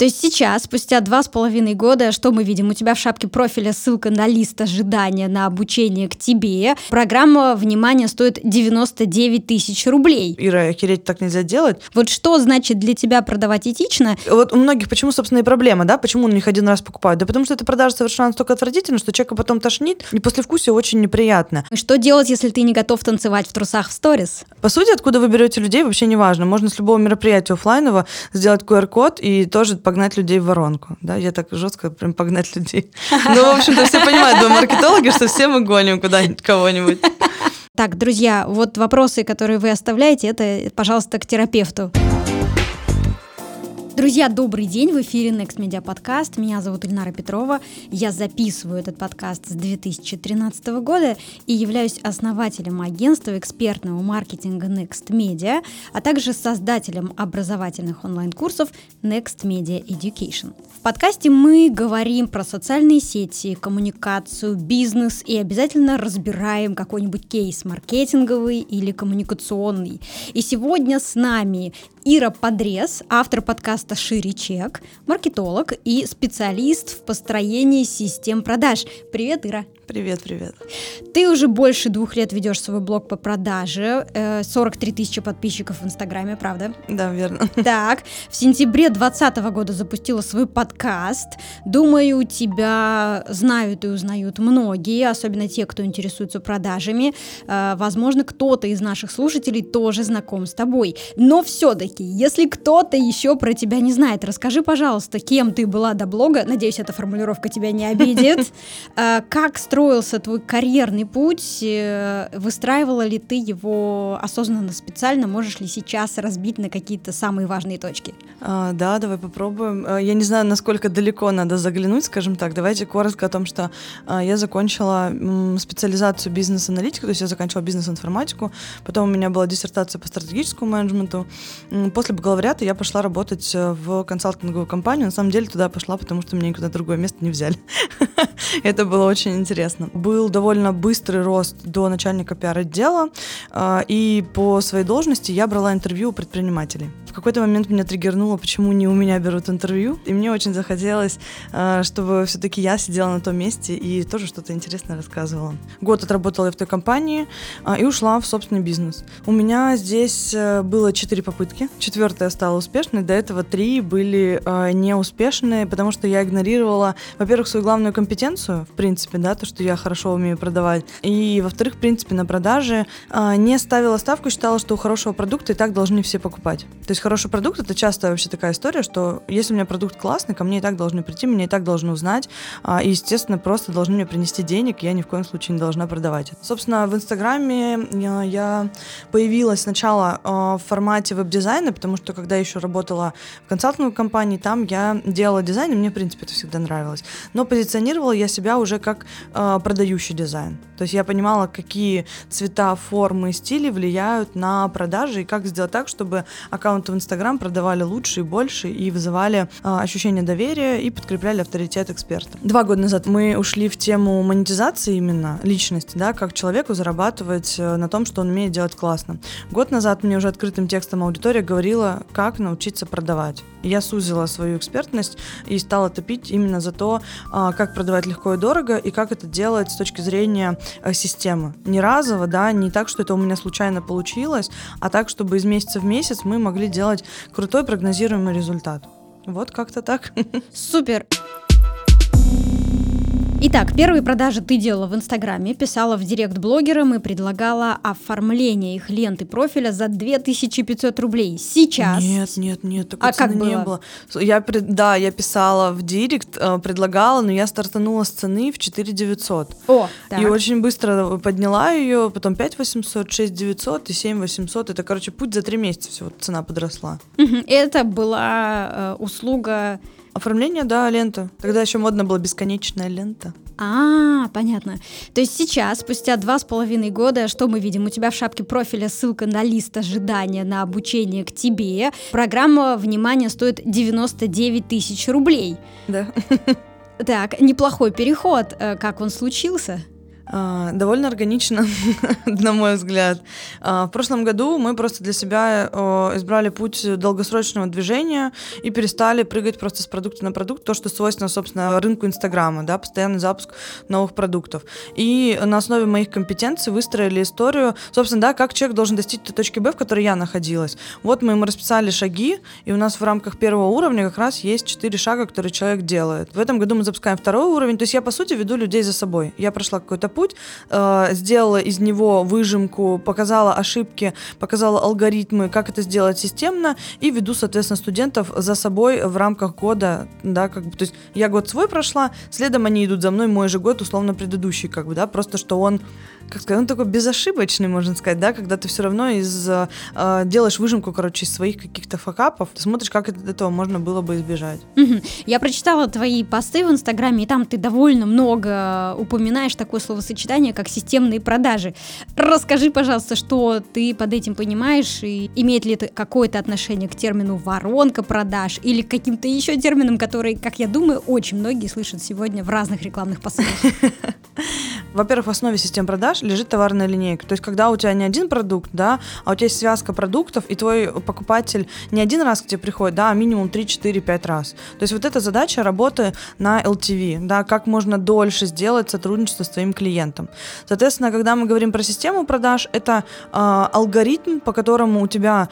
То есть сейчас, спустя 2,5 года, что мы видим? У тебя в шапке профиля ссылка на лист ожидания на обучение к тебе. Программа «Внимание» стоит 99 тысяч рублей. Ира, охереть, так нельзя делать. Вот что значит для тебя продавать этично? Вот у многих почему, собственно, и проблема, да? Почему у них один раз покупают? Да потому что эта продажа совершенно настолько отвратительна, что человека потом тошнит, и послевкусие очень неприятно. И что делать, если ты не готов танцевать в трусах в сторис? По сути, откуда вы берете людей, вообще не важно. Можно с любого мероприятия офлайнового сделать QR-код и тоже погнать людей в воронку. Да, я так жестко прям погнать людей. Ну, в общем-то, все понимают, думаю, маркетологи, что все мы гоним куда-нибудь кого-нибудь. Так, друзья, вот вопросы, которые вы оставляете, это, пожалуйста, к терапевту. Друзья, добрый день, в эфире NextMedia Podcast, меня зовут Ильнара Петрова, я записываю этот подкаст с 2013 года и являюсь основателем агентства экспертного маркетинга NextMedia, а также создателем образовательных онлайн-курсов NextMedia Education. В подкасте мы говорим про социальные сети, коммуникацию, бизнес и обязательно разбираем какой-нибудь кейс маркетинговый или коммуникационный. И сегодня с нами Ира Подрез, автор подкаста «Шире чек», маркетолог и специалист в построении систем продаж. Привет, Ира! Привет, привет. Ты уже больше 2 лет ведешь свой блог по продаже, 43 тысячи подписчиков в Инстаграме, правда? Да, верно. Так, в сентябре 2020 года запустила свой подкаст. Думаю, тебя знают и узнают многие, особенно те, кто интересуется продажами. Возможно, кто-то из наших слушателей тоже знаком с тобой. Но все-таки, если кто-то еще про тебя не знает, расскажи, пожалуйста, кем ты была до блога. Надеюсь, эта формулировка тебя не обидит. Как строился твой карьерный путь, выстраивала ли ты его осознанно, специально, можешь ли сейчас разбить на какие-то самые важные точки? Да, давай попробуем. Я не знаю, насколько далеко надо заглянуть, скажем так. Давайте коротко о том, что я закончила специализацию бизнес-аналитика, то есть я заканчивала бизнес-информатику, потом у меня была диссертация по стратегическому менеджменту. После бакалавриата я пошла работать в консалтинговую компанию. На самом деле туда пошла, потому что меня никуда другое место не взяли. Это было очень интересно. Был довольно быстрый рост до начальника пиар-отдела, и по своей должности я брала интервью у предпринимателей. В какой-то момент меня триггернуло, почему не у меня берут интервью, и мне очень захотелось, чтобы все-таки я сидела на том месте и тоже что-то интересное рассказывала. Год отработала я в той компании и ушла в собственный бизнес. У меня здесь было 4 попытки, 4-я стала успешной, до этого 3 были неуспешные, потому что я игнорировала, во-первых, свою главную компетенцию, в принципе, да, то, что я хорошо умею продавать, и, во-вторых, в принципе, на продаже не ставила ставку, считала, что у хорошего продукта и так должны все покупать. То есть хороший продукт — это часто вообще такая история, что если у меня продукт классный, ко мне и так должны прийти, меня и так должны узнать, и, естественно, просто должны мне принести денег, я ни в коем случае не должна продавать. Собственно, в Инстаграме я появилась сначала в формате веб-дизайна, потому что, когда я еще работала в консалтинговой компании, там я делала дизайн, и мне, в принципе, это всегда нравилось. Но позиционировала я себя уже как продающий дизайн. То есть я понимала, какие цвета, формы, стили влияют на продажи и как сделать так, чтобы аккаунты в Инстаграм продавали лучше и больше и вызывали ощущение доверия и подкрепляли авторитет эксперта. 2 года назад мы ушли в тему монетизации именно личности, да, как человеку зарабатывать на том, что он умеет делать классно. Год назад мне уже открытым текстом аудитория говорила, как научиться продавать. Я сузила свою экспертность и стала топить именно за то, как продавать легко и дорого, и как это делать с точки зрения системы. Не разово, да, не так, что это у меня случайно получилось, а так, чтобы из месяца в месяц мы могли делать крутой прогнозируемый результат. Вот как-то так. Супер! Итак, первые продажи ты делала в Инстаграме, писала в директ блогерам и предлагала оформление их ленты профиля за 2500 рублей. Сейчас... Нет, такой цены не было. Я писала в директ, предлагала, но я стартанула с цены в 4900. О, так. И очень быстро подняла ее, потом 5800, 6900 и 7800. Это, короче, путь за 3 месяца всего цена подросла. Это была услуга... Оформление, да, лента. Тогда еще модно было бесконечная лента. Понятно. То есть сейчас, спустя 2,5 года, что мы видим? У тебя в шапке профиля ссылка на лист ожидания на обучение к тебе. Программа «Внимание» стоит 99 тысяч рублей. Да. Так, неплохой переход. Как он случился? Довольно органично, на мой взгляд. В прошлом году мы просто для себя избрали путь долгосрочного движения и перестали прыгать просто с продукта на продукт, то, что свойственно, собственно, рынку Инстаграма, да, постоянный запуск новых продуктов. И на основе моих компетенций выстроили историю, собственно, да, как человек должен достичь той точки Б, в которой я находилась. Вот мы ему расписали шаги, и у нас в рамках первого уровня как раз есть 4 шага, которые человек делает. В этом году мы запускаем второй уровень, то есть я, по сути, веду людей за собой. Я прошла какой-то путь, сделала из него выжимку, показала ошибки, показала алгоритмы, как это сделать системно, и веду, соответственно, студентов за собой в рамках года, да, как бы, то есть я год свой прошла, следом они идут за мной мой же год, условно, предыдущий, как бы, да, просто что он, как сказать, он такой безошибочный, можно сказать, да, когда ты все равно делаешь выжимку, короче, из своих каких-то факапов, ты смотришь, как этого можно было бы избежать. Я прочитала твои посты в Инстаграме, и там ты довольно много упоминаешь такое словосочетание, как системные продажи. Расскажи, пожалуйста, что ты под этим понимаешь, и имеет ли это какое-то отношение к термину воронка продаж или к каким-то еще терминам, которые, как я думаю, очень многие слышат сегодня в разных рекламных посылах. Во-первых, в основе систем продаж лежит товарная линейка. То есть, когда у тебя не один продукт, да, а у тебя есть связка продуктов, и твой покупатель не один раз к тебе приходит, да, а минимум 3-4-5 раз. То есть, вот эта задача работы на LTV, да, как можно дольше сделать сотрудничество с твоим клиентом. Соответственно, когда мы говорим про систему продаж, это алгоритм, по которому у тебя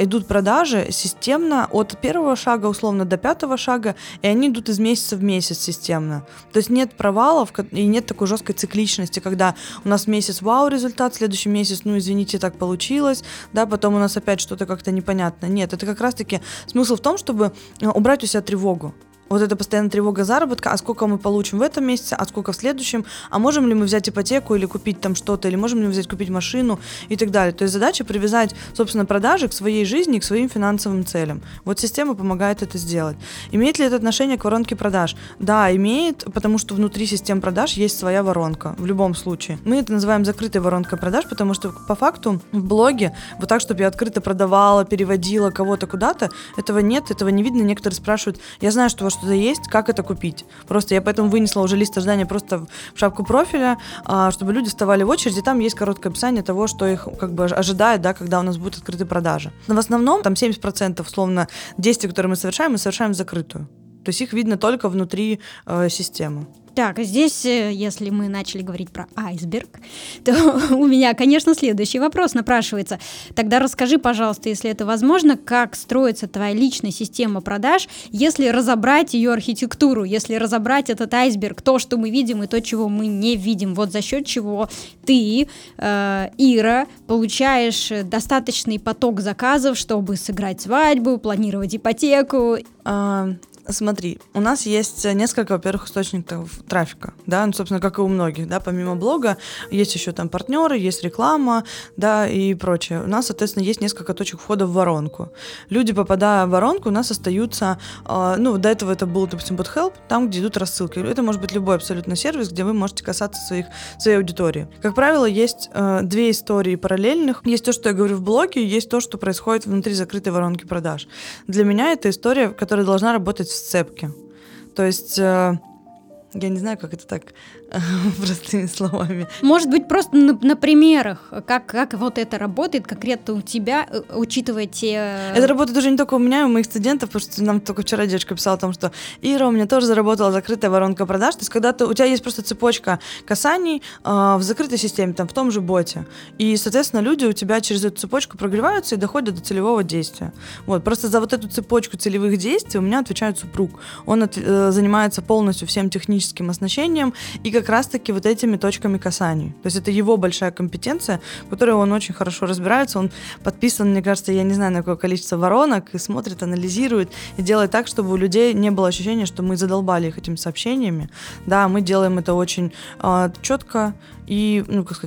идут продажи системно от первого шага, условно, до пятого шага, и они идут из месяца в месяц системно. То есть, нет провалов и нет такой жесткой цикличности, когда у нас месяц вау результат, следующий месяц, ну извините, так получилось, да, потом у нас опять что-то как-то непонятно. Нет, это как раз-таки смысл в том, чтобы убрать у себя тревогу. Вот это постоянная тревога заработка, а сколько мы получим в этом месяце, а сколько в следующем, а можем ли мы взять ипотеку или купить там что-то, или можем ли мы взять купить машину и так далее. То есть задача привязать, собственно, продажи к своей жизни, к своим финансовым целям. Вот система помогает это сделать. Имеет ли это отношение к воронке продаж? Да, имеет, потому что внутри систем продаж есть своя воронка, в любом случае. Мы это называем закрытой воронкой продаж, потому что по факту в блоге вот так, чтобы я открыто продавала, переводила кого-то куда-то, этого нет, этого не видно. Некоторые спрашивают, я знаю, что у вас что-то есть, как это купить. Просто я поэтому вынесла уже лист ожидания просто в шапку профиля, чтобы люди вставали в очередь, и там есть короткое описание того, что их как бы ожидает, да, когда у нас будут открыты продажи. Но в основном там 70%, условно, действий, которые мы совершаем в закрытую. То есть их видно только внутри системы. Так, здесь, если мы начали говорить про айсберг, то у меня, конечно, следующий вопрос напрашивается. Тогда расскажи, пожалуйста, если это возможно, как строится твоя личная система продаж, если разобрать ее архитектуру, если разобрать этот айсберг, то, что мы видим и то, чего мы не видим, вот за счет чего ты, Ира, получаешь достаточный поток заказов, чтобы сыграть свадьбу, планировать ипотеку. Смотри, у нас есть несколько, во-первых, источников трафика, да, ну, собственно, как и у многих, да, помимо блога, есть еще там партнеры, есть реклама, да, и прочее. У нас, соответственно, есть несколько точек входа в воронку. Люди, попадая в воронку, у нас остаются, до этого это был, допустим, BotHelp, там, где идут рассылки. Это может быть любой абсолютно сервис, где вы можете касаться своей аудитории. Как правило, есть две истории параллельных. Есть то, что я говорю в блоге, есть то, что происходит внутри закрытой воронки продаж. Для меня это история, которая должна работать в сцепке. То есть я не знаю, как это так простыми словами. Может быть, просто на примерах, как вот это работает конкретно у тебя, учитывая те... Это работает уже не только у меня, у моих студентов, потому что нам только вчера девочка писала о том, что Ира, у меня тоже заработала закрытая воронка продаж. То есть, когда у тебя есть просто цепочка касаний в закрытой системе, там, в том же боте. И, соответственно, люди у тебя через эту цепочку прогреваются и доходят до целевого действия. Вот. Просто за вот эту цепочку целевых действий у меня отвечает супруг. Он занимается полностью всем техническим оснащением и как раз-таки вот этими точками касаний. То есть это его большая компетенция, в которой он очень хорошо разбирается. Он подписан, мне кажется, я не знаю, на какое количество воронок, и смотрит, анализирует, и делает так, чтобы у людей не было ощущения, что мы задолбали их этими сообщениями. Да, мы делаем это очень четко и,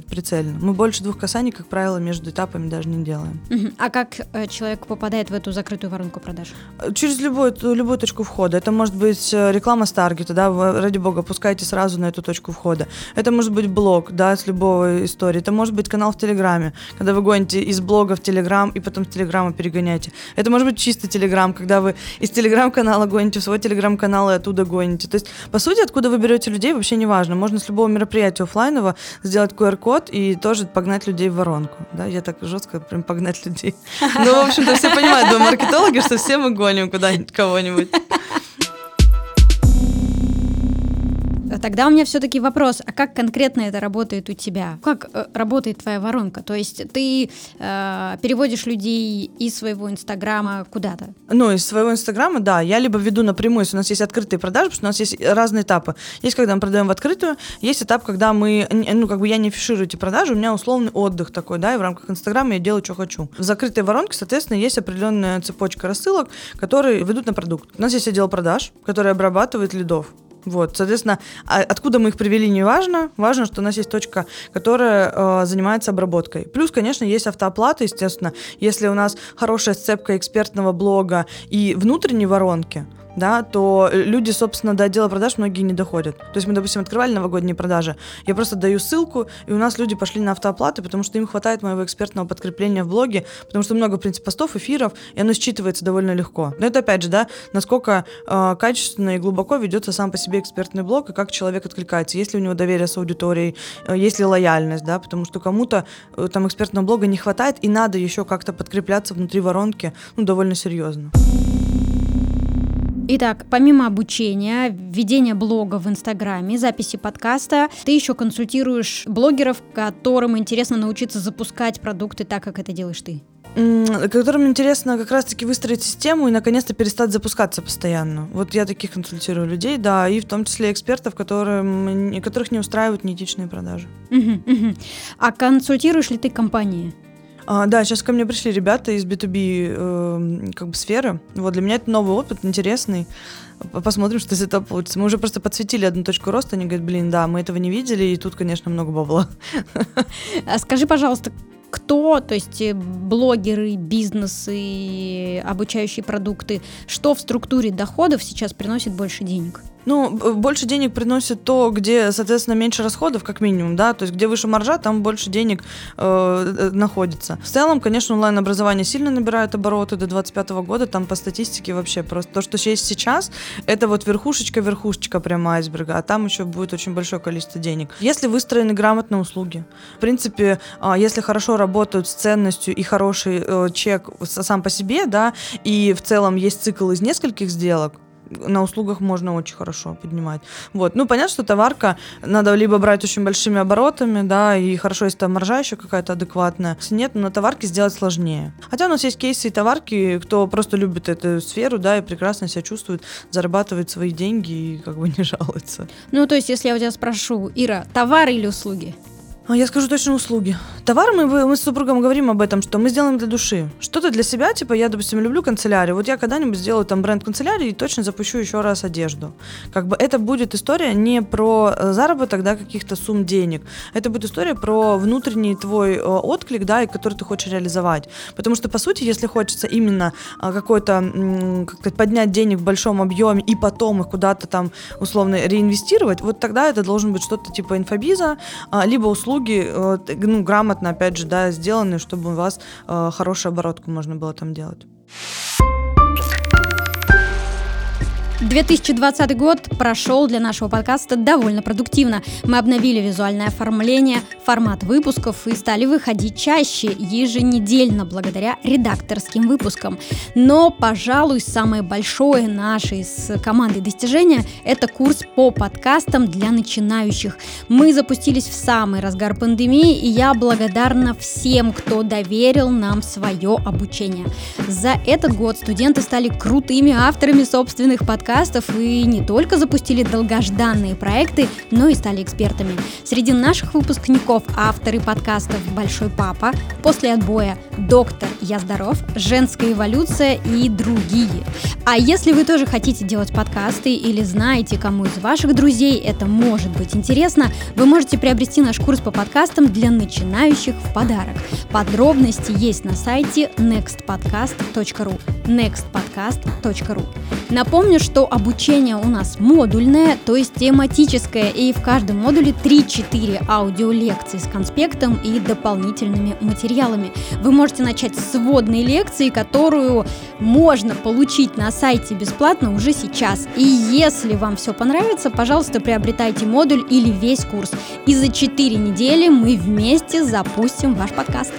прицельно. Мы больше 2 касаний, как правило, между этапами даже не делаем. А как человек попадает в эту закрытую воронку продаж? Через любую точку входа. Это может быть реклама с таргета, да, вы, ради бога, пускайте сразу на эту точку входа. Это может быть блог, да, с любой истории. Это может быть канал в Телеграме, когда вы гоните из блога в Телеграм и потом с Телеграма перегоняете. Это может быть чисто Телеграм, когда вы из Телеграм-канала гоните в свой Телеграм-канал и оттуда гоните. То есть, по сути, откуда вы берете людей, вообще не важно. Можно с любого мероприятия офлайнового сделать QR-код и тоже погнать людей в воронку. Да, я так жестко прям погнать людей. Ну, в общем-то, все понимают, да, маркетологи, что все мы гоним куда-нибудь кого-нибудь. Тогда у меня все-таки вопрос, а как конкретно это работает у тебя? Как работает твоя воронка? То есть ты переводишь людей из своего Инстаграма куда-то? Ну, из своего Инстаграма, да. Я либо веду напрямую, если у нас есть открытые продажи, потому что у нас есть разные этапы. Есть, когда мы продаем в открытую, есть этап, когда мы, ну, как бы я не афиширую эти продажи, у меня условный отдых такой, да, и в рамках Инстаграма я делаю, что хочу. В закрытой воронке, соответственно, есть определенная цепочка рассылок, которые ведут на продукт. У нас есть отдел продаж, который обрабатывает лидов. Вот, соответственно, откуда мы их привели, не важно. Важно, что у нас есть точка, которая занимается обработкой. Плюс, конечно, есть автооплата, естественно. Если у нас хорошая сцепка экспертного блога и внутренней воронки, да, то люди, собственно, до отдела продаж многие не доходят. То есть мы, допустим, открывали новогодние продажи, я просто даю ссылку, и у нас люди пошли на автооплату, потому что им хватает моего экспертного подкрепления в блоге, потому что много, в принципе, постов, эфиров, и оно считывается довольно легко. Но это, опять же, да, насколько качественно и глубоко ведется сам по себе экспертный блог, и как человек откликается, есть ли у него доверие с аудиторией, есть ли лояльность, да, потому что кому-то там экспертного блога не хватает, и надо еще как-то подкрепляться внутри воронки, ну, довольно серьезно. Итак, помимо обучения, ведения блога в Инстаграме, записи подкаста, ты еще консультируешь блогеров, которым интересно научиться запускать продукты так, как это делаешь ты. Которым интересно как раз-таки выстроить систему и, наконец-то, перестать запускаться постоянно. Вот я таких консультирую людей, да, и в том числе экспертов, которых не устраивают неэтичные продажи. А консультируешь ли ты компании? Да, сейчас ко мне пришли ребята из B2B как бы сферы. Вот, для меня это новый опыт, интересный. Посмотрим, что из этого получится. Мы уже просто подсветили одну точку роста, они говорят, блин, да, мы этого не видели, и тут, конечно, много бабла. А скажи, пожалуйста, кто, то есть блогеры, бизнесы, обучающие продукты, что в структуре доходов сейчас приносит больше денег? Ну, больше денег приносит то, где, соответственно, меньше расходов, как минимум, да, то есть где выше маржа, там больше денег находится. В целом, конечно, онлайн-образование сильно набирает обороты до 2025 года, там по статистике вообще просто то, что есть сейчас, это вот верхушечка прямо айсберга, а там еще будет очень большое количество денег. Если выстроены грамотно услуги, в принципе, если хорошо работают с ценностью и хороший чек сам по себе, да, и в целом есть цикл из нескольких сделок, на услугах можно очень хорошо поднимать. Вот. Ну, понятно, что товарка надо либо брать очень большими оборотами, да, и хорошо, если там маржа еще какая-то адекватная. Если нет, но на товарке сделать сложнее. Хотя у нас есть кейсы и товарки, кто просто любит эту сферу, да, и прекрасно себя чувствует, зарабатывает свои деньги и как бы не жалуется. Ну, то есть, если я у тебя спрошу, Ира, товары или услуги? Я скажу точно услуги. Товар, мы с супругом говорим об этом, что мы сделаем для души. Что-то для себя, типа, я, допустим, люблю канцелярию. Вот я когда-нибудь сделаю там бренд канцелярии и точно запущу еще раз одежду. Как бы это будет история не про заработок, да, каких-то сумм денег. Это будет история про внутренний твой отклик, да, и который ты хочешь реализовать. Потому что, по сути, если хочется именно какой-то, как поднять денег в большом объеме и потом их куда-то там, условно, реинвестировать, вот тогда это должен быть что-то типа инфобиза, либо услуги, ну, грамотно, опять же, да, сделаны, чтобы у вас хорошую оборотку можно было там делать. 2020 год прошел для нашего подкаста довольно продуктивно. Мы обновили визуальное оформление, формат выпусков и стали выходить чаще, еженедельно, благодаря редакторским выпускам. Но, пожалуй, самое большое наше с командой достижение – это курс по подкастам для начинающих. Мы запустились в самый разгар пандемии, и я благодарна всем, кто доверил нам свое обучение. За этот год студенты стали крутыми авторами собственных подкастов, и не только запустили долгожданные проекты, но и стали экспертами. Среди наших выпускников авторы подкастов «Большой папа», «После отбоя», «Доктор, я здоров», «Женская эволюция» и другие. А если вы тоже хотите делать подкасты или знаете, кому из ваших друзей это может быть интересно, вы можете приобрести наш курс по подкастам для начинающих в подарок. Подробности есть на сайте nextpodcast.ru. Напомню, что что обучение у нас модульное, то есть тематическое, и в каждом модуле 3-4 аудиолекции с конспектом и дополнительными материалами. Вы можете начать с вводной лекции, которую можно получить на сайте бесплатно уже сейчас. И если вам все понравится, пожалуйста, приобретайте модуль или весь курс. И за 4 недели мы вместе запустим ваш подкаст.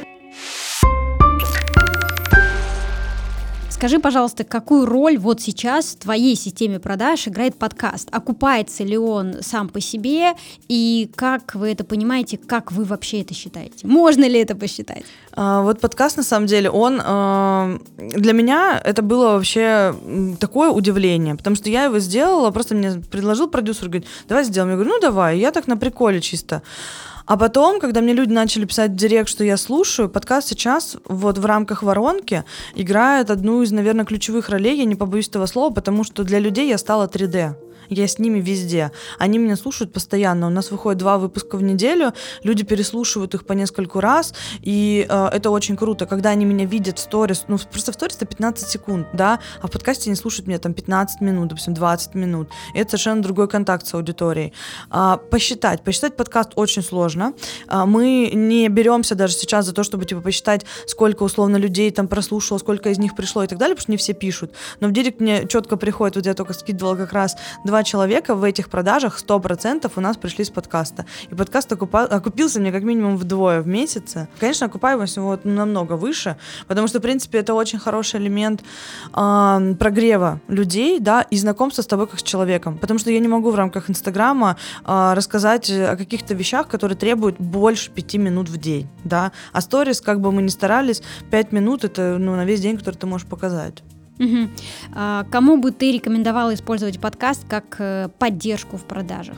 Скажи, пожалуйста, какую роль вот сейчас в твоей системе продаж играет подкаст? Окупается ли он сам по себе? И как вы это понимаете? Как вы вообще это считаете? Можно ли это посчитать? Вот подкаст, на самом деле, он... Для меня это было вообще такое удивление, потому что я его сделала, просто мне предложил продюсер, говорит, давай сделаем. Я говорю, ну давай, я так на приколе чисто. А потом, когда мне люди начали писать в директ, что я слушаю, подкаст сейчас вот в рамках воронки играет одну из, наверное, ключевых ролей, я не побоюсь этого слова, потому что для людей я стала 3D. Я с ними везде. Они меня слушают постоянно. У нас выходит 2 выпуска в неделю, люди переслушивают их по нескольку раз, и это очень круто, когда они меня видят в сторис. Ну, просто в сторис это 15 секунд, да, а в подкасте они слушают меня там 15 минут, допустим, 20 минут. И это совершенно другой контакт с аудиторией. Посчитать подкаст очень сложно. Мы не беремся даже сейчас за то, чтобы типа посчитать, сколько условно людей там прослушало, сколько из них пришло и так далее, потому что не все пишут. Но в директ мне четко приходит, вот я только скидывала как раз 2 человека в этих продажах 100% у нас пришли с подкаста. И подкаст окупился мне как минимум вдвое в месяце. Конечно, окупаемость его намного выше, потому что, в принципе, это очень хороший элемент прогрева людей, да, и знакомства с тобой как с человеком. Потому что я не могу в рамках Инстаграма рассказать о каких-то вещах, которые требуют больше 5 минут в день, да. А сторис, как бы мы ни старались, 5 минут — это на весь день, который ты можешь показать. Угу. Кому бы ты рекомендовала использовать подкаст как поддержку в продажах?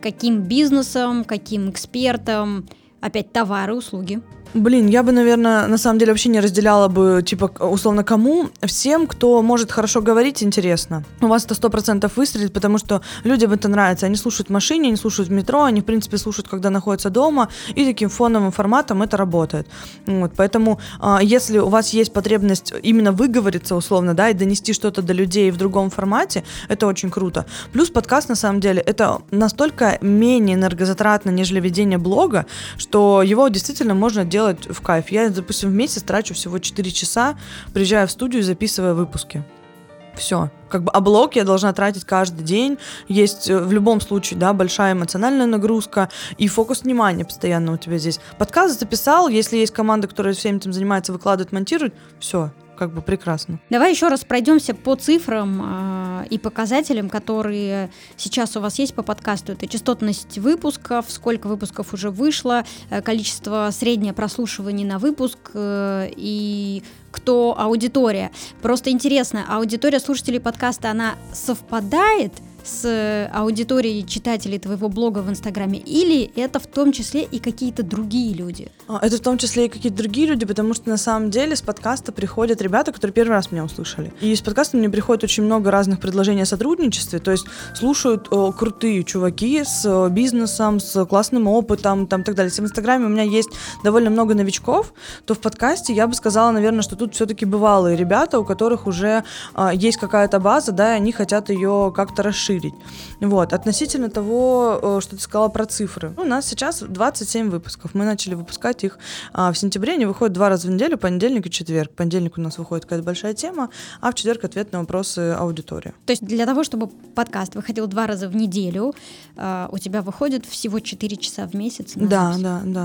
Каким бизнесом, каким экспертом? Опять товары, услуги? Блин, я бы, наверное, на самом деле вообще не разделяла бы, типа, условно, кому. Всем, кто может хорошо говорить, интересно. У вас это 100% выстрелит, потому что людям это нравится. Они слушают в машине, они слушают в метро, они, в принципе, слушают, когда находятся дома. И таким фоновым форматом это работает. Вот, поэтому, если у вас есть потребность именно выговориться, условно, да, и донести что-то до людей в другом формате, это очень круто. Плюс подкаст, на самом деле, это настолько менее энергозатратно, нежели ведение блога, что его действительно можно делать в кайф. Я, допустим, в месяц трачу всего 4 часа, приезжаю в студию и записываю выпуски. Все. Как бы, а блог я должна тратить каждый день. Есть в любом случае, да, большая эмоциональная нагрузка и фокус внимания постоянно у тебя здесь. Подкаст записал, если есть команда, которая всем этим занимается, выкладывает, монтирует, все. Как бы прекрасно. Давай еще раз пройдемся по цифрам и показателям, которые сейчас у вас есть по подкасту. Это частотность выпусков, сколько выпусков уже вышло, количество среднее прослушиваний на выпуск и кто аудитория. Просто интересно, аудитория слушателей подкаста, она совпадает с аудиторией читателей твоего блога в Инстаграме, или это в том числе и какие-то другие люди? Это в том числе и какие-то другие люди, потому что на самом деле с подкаста приходят ребята, которые первый раз меня услышали. И с подкаста мне приходит очень много разных предложений о сотрудничестве, то есть слушают крутые чуваки с бизнесом, с классным опытом, там, так далее. Если в Инстаграме у меня есть довольно много новичков, то в подкасте я бы сказала, наверное, что тут все-таки бывалые ребята, у которых уже есть какая-то база, да, и они хотят ее как-то расширить. Вот. Относительно того, что ты сказала про цифры. У нас сейчас 27 выпусков. Мы начали выпускать их в сентябре. Они выходят 2 раза в неделю, понедельник и четверг. В понедельник у нас выходит какая-то большая тема, а в четверг ответ на вопросы аудитории. То есть для того, чтобы подкаст выходил 2 раза в неделю, у тебя выходит всего 4 часа в месяц? Да.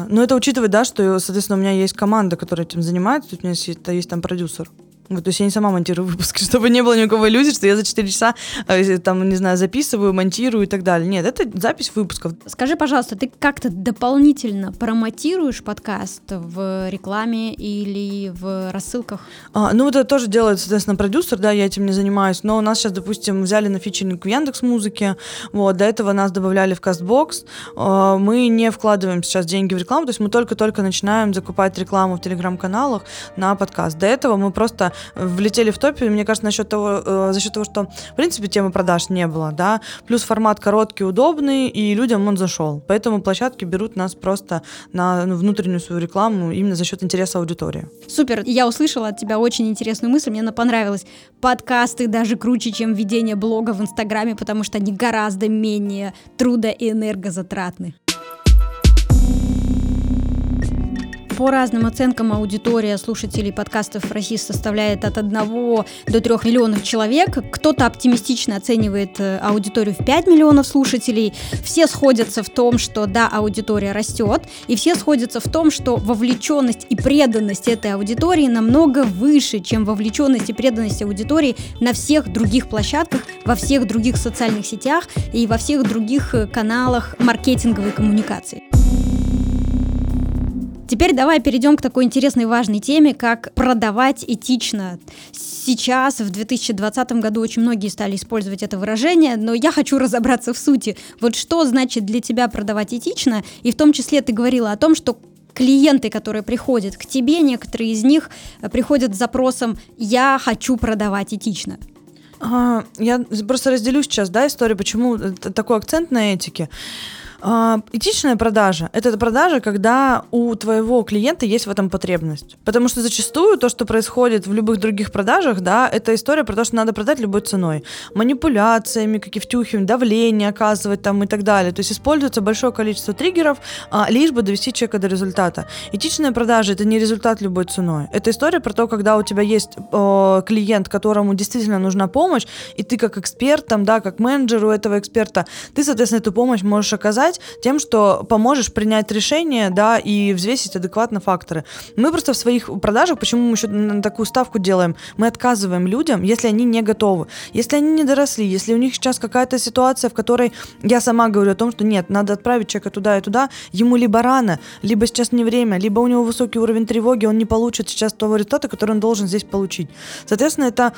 Но это учитывая, да, что, соответственно, у меня есть команда, которая этим занимается. У меня есть там продюсер. Вот, то есть я не сама монтирую выпуски, чтобы не было никакого иллюзии, что я за 4 часа там, не знаю, записываю, монтирую и так далее. Нет, это запись выпусков. Скажи, пожалуйста, ты как-то дополнительно промотируешь подкаст в рекламе или в рассылках? Это тоже делает, соответственно, продюсер, да, я этим не занимаюсь, но у нас сейчас, допустим, взяли на фичеринг в Яндекс.Музыке, вот, до этого нас добавляли в CastBox, мы не вкладываем сейчас деньги в рекламу, то есть мы только-только начинаем закупать рекламу в телеграм-каналах на подкаст. До этого мы просто влетели в топ, мне кажется, за счет того, что, в принципе, темы продаж не было, да, плюс формат короткий, удобный, и людям он зашел. Поэтому площадки берут нас просто на внутреннюю свою рекламу именно за счет интереса аудитории. Супер, я услышала от тебя очень интересную мысль, мне она понравилась. Подкасты даже круче, чем ведение блога в Инстаграме, потому что они гораздо менее трудо- и энергозатратны. По разным оценкам аудитория слушателей подкастов в России составляет от 1 до 3 миллионов человек. Кто-то оптимистично оценивает аудиторию в 5 миллионов слушателей. Все сходятся в том, что да, аудитория растет. И все сходятся в том, что вовлеченность и преданность этой аудитории намного выше, чем вовлеченность и преданность аудитории на всех других площадках, во всех других социальных сетях и во всех других каналах маркетинговой коммуникации. Теперь давай перейдем к такой интересной и важной теме, как продавать этично. Сейчас, в 2020 году, очень многие стали использовать это выражение, но я хочу разобраться в сути. Вот что значит для тебя продавать этично? И в том числе ты говорила о том, что клиенты, которые приходят к тебе, некоторые из них приходят с запросом «я хочу продавать этично». Я просто разделю сейчас, да, историю, почему такой акцент на этике. Этичная продажа – это продажа, когда у твоего клиента есть в этом потребность. Потому что зачастую то, что происходит в любых других продажах, да, это история про то, что надо продать любой ценой. Манипуляциями, какие втюхивания, давление оказывать там и так далее. То есть используется большое количество триггеров, лишь бы довести человека до результата. Этичная продажа – это не результат любой ценой. Это история про то, когда у тебя есть клиент, которому действительно нужна помощь, и ты как эксперт, там, да, как менеджер у этого эксперта, ты, соответственно, эту помощь можешь оказать тем, что поможешь принять решение, да, и взвесить адекватно факторы. Мы просто в своих продажах, почему мы еще такую ставку делаем, мы отказываем людям, если они не готовы, если они не доросли, если у них сейчас какая-то ситуация, в которой я сама говорю о том, что нет, надо отправить человека туда и туда, ему либо рано, либо сейчас не время, либо у него высокий уровень тревоги, он не получит сейчас того результата, который он должен здесь получить. Соответственно, это,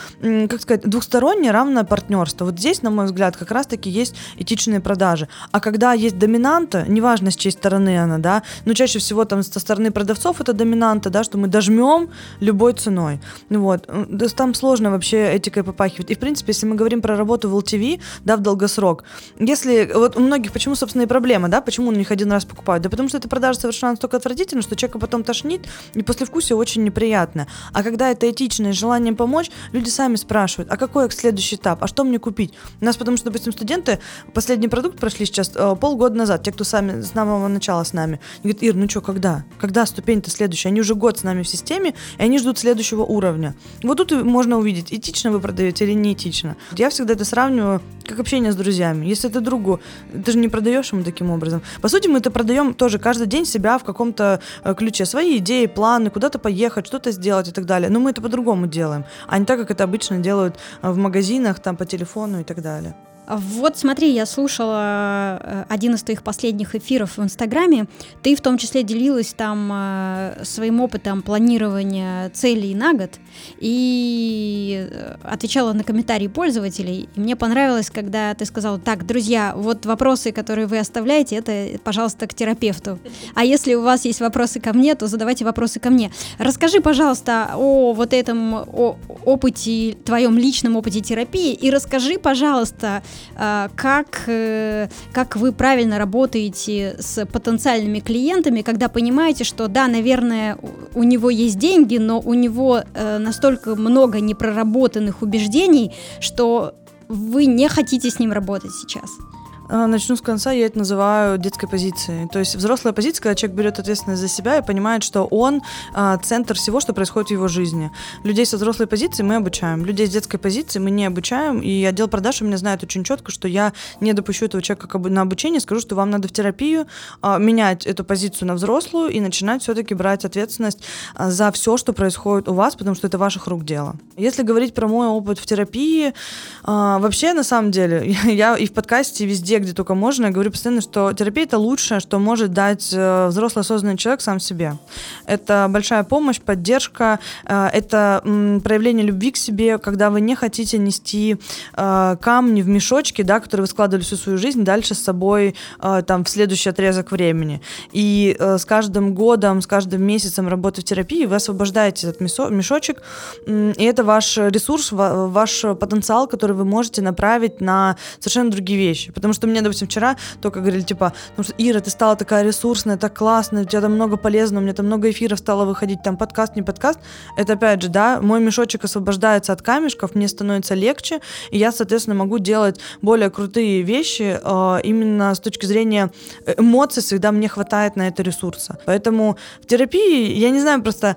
как сказать, двухстороннее равное партнерство. Вот здесь, на мой взгляд, как раз-таки есть этичные продажи. А когда есть доминанта, неважно с чьей стороны она, да, но чаще всего там со стороны продавцов это доминанта, да, что мы дожмем любой ценой, вот, там сложно вообще этикой попахивать, и в принципе, если мы говорим про работу в LTV, да, в долгосрок, если, вот у многих, почему, собственно, и проблема, да, почему у них один раз покупают, да, потому что эта продажа совершенно настолько отвратительна, что человека потом тошнит, и послевкусие очень неприятно, а когда это этичное желание помочь, люди сами спрашивают, а какой следующий этап, а что мне купить, у нас, потому что, допустим, студенты последний продукт прошли сейчас полгода назад, те, кто сами, с самого начала с нами. Они говорят, Ир, ну что, когда? Когда ступень-то следующая? Они уже год с нами в системе, и они ждут следующего уровня. Вот тут можно увидеть, этично вы продаете или неэтично. Я всегда это сравниваю как общение с друзьями. Если ты другу, ты же не продаешь ему таким образом. По сути, мы это продаем тоже каждый день себя в каком-то ключе. Свои идеи, планы, куда-то поехать, что-то сделать и так далее. Но мы это по-другому делаем, а не так, как это обычно делают в магазинах, там, по телефону и так далее. Вот смотри, я слушала один из твоих последних эфиров в Инстаграме. Ты в том числе делилась там своим опытом планирования целей на год и отвечала на комментарии пользователей. И мне понравилось, когда ты сказала, так, друзья, вот вопросы, которые вы оставляете, это, пожалуйста, к терапевту. А если у вас есть вопросы ко мне, то задавайте вопросы ко мне. Расскажи, пожалуйста, о вот этом опыте, твоем личном опыте терапии, и расскажи, пожалуйста, как вы правильно работаете с потенциальными клиентами, когда понимаете, что да, наверное, у него есть деньги, но у него настолько много непроработанных убеждений, что вы не хотите с ним работать сейчас. Начну с конца, я это называю детской позицией. То есть взрослая позиция, когда человек берет ответственность за себя и понимает, что он центр всего, что происходит в его жизни. Людей со взрослой позиции мы обучаем, людей с детской позиции мы не обучаем, и отдел продаж у меня знает очень четко, что я не допущу этого человека на обучение, скажу, что вам надо в терапию менять эту позицию на взрослую и начинать все-таки брать ответственность за все, что происходит у вас, потому что это ваших рук дело. Если говорить про мой опыт в терапии, вообще, на самом деле, я и в подкасте, и везде где только можно. Я говорю постоянно, что терапия – это лучшее, что может дать взрослый осознанный человек сам себе. Это большая помощь, поддержка, это проявление любви к себе, когда вы не хотите нести камни в мешочке, да, которые вы складывали всю свою жизнь дальше с собой там, в следующий отрезок времени. И с каждым годом, с каждым месяцем работы в терапии вы освобождаете этот мешочек, и это ваш ресурс, ваш потенциал, который вы можете направить на совершенно другие вещи. Потому что мне, допустим, вчера только говорили, типа, потому что, Ира, ты стала такая ресурсная, так классная, у тебя там много полезного, у меня там много эфиров стало выходить, там подкаст, не подкаст. Это опять же, да, мой мешочек освобождается от камешков, мне становится легче, и я, соответственно, могу делать более крутые вещи, именно с точки зрения эмоций всегда мне хватает на это ресурса. Поэтому в терапии, я не знаю, просто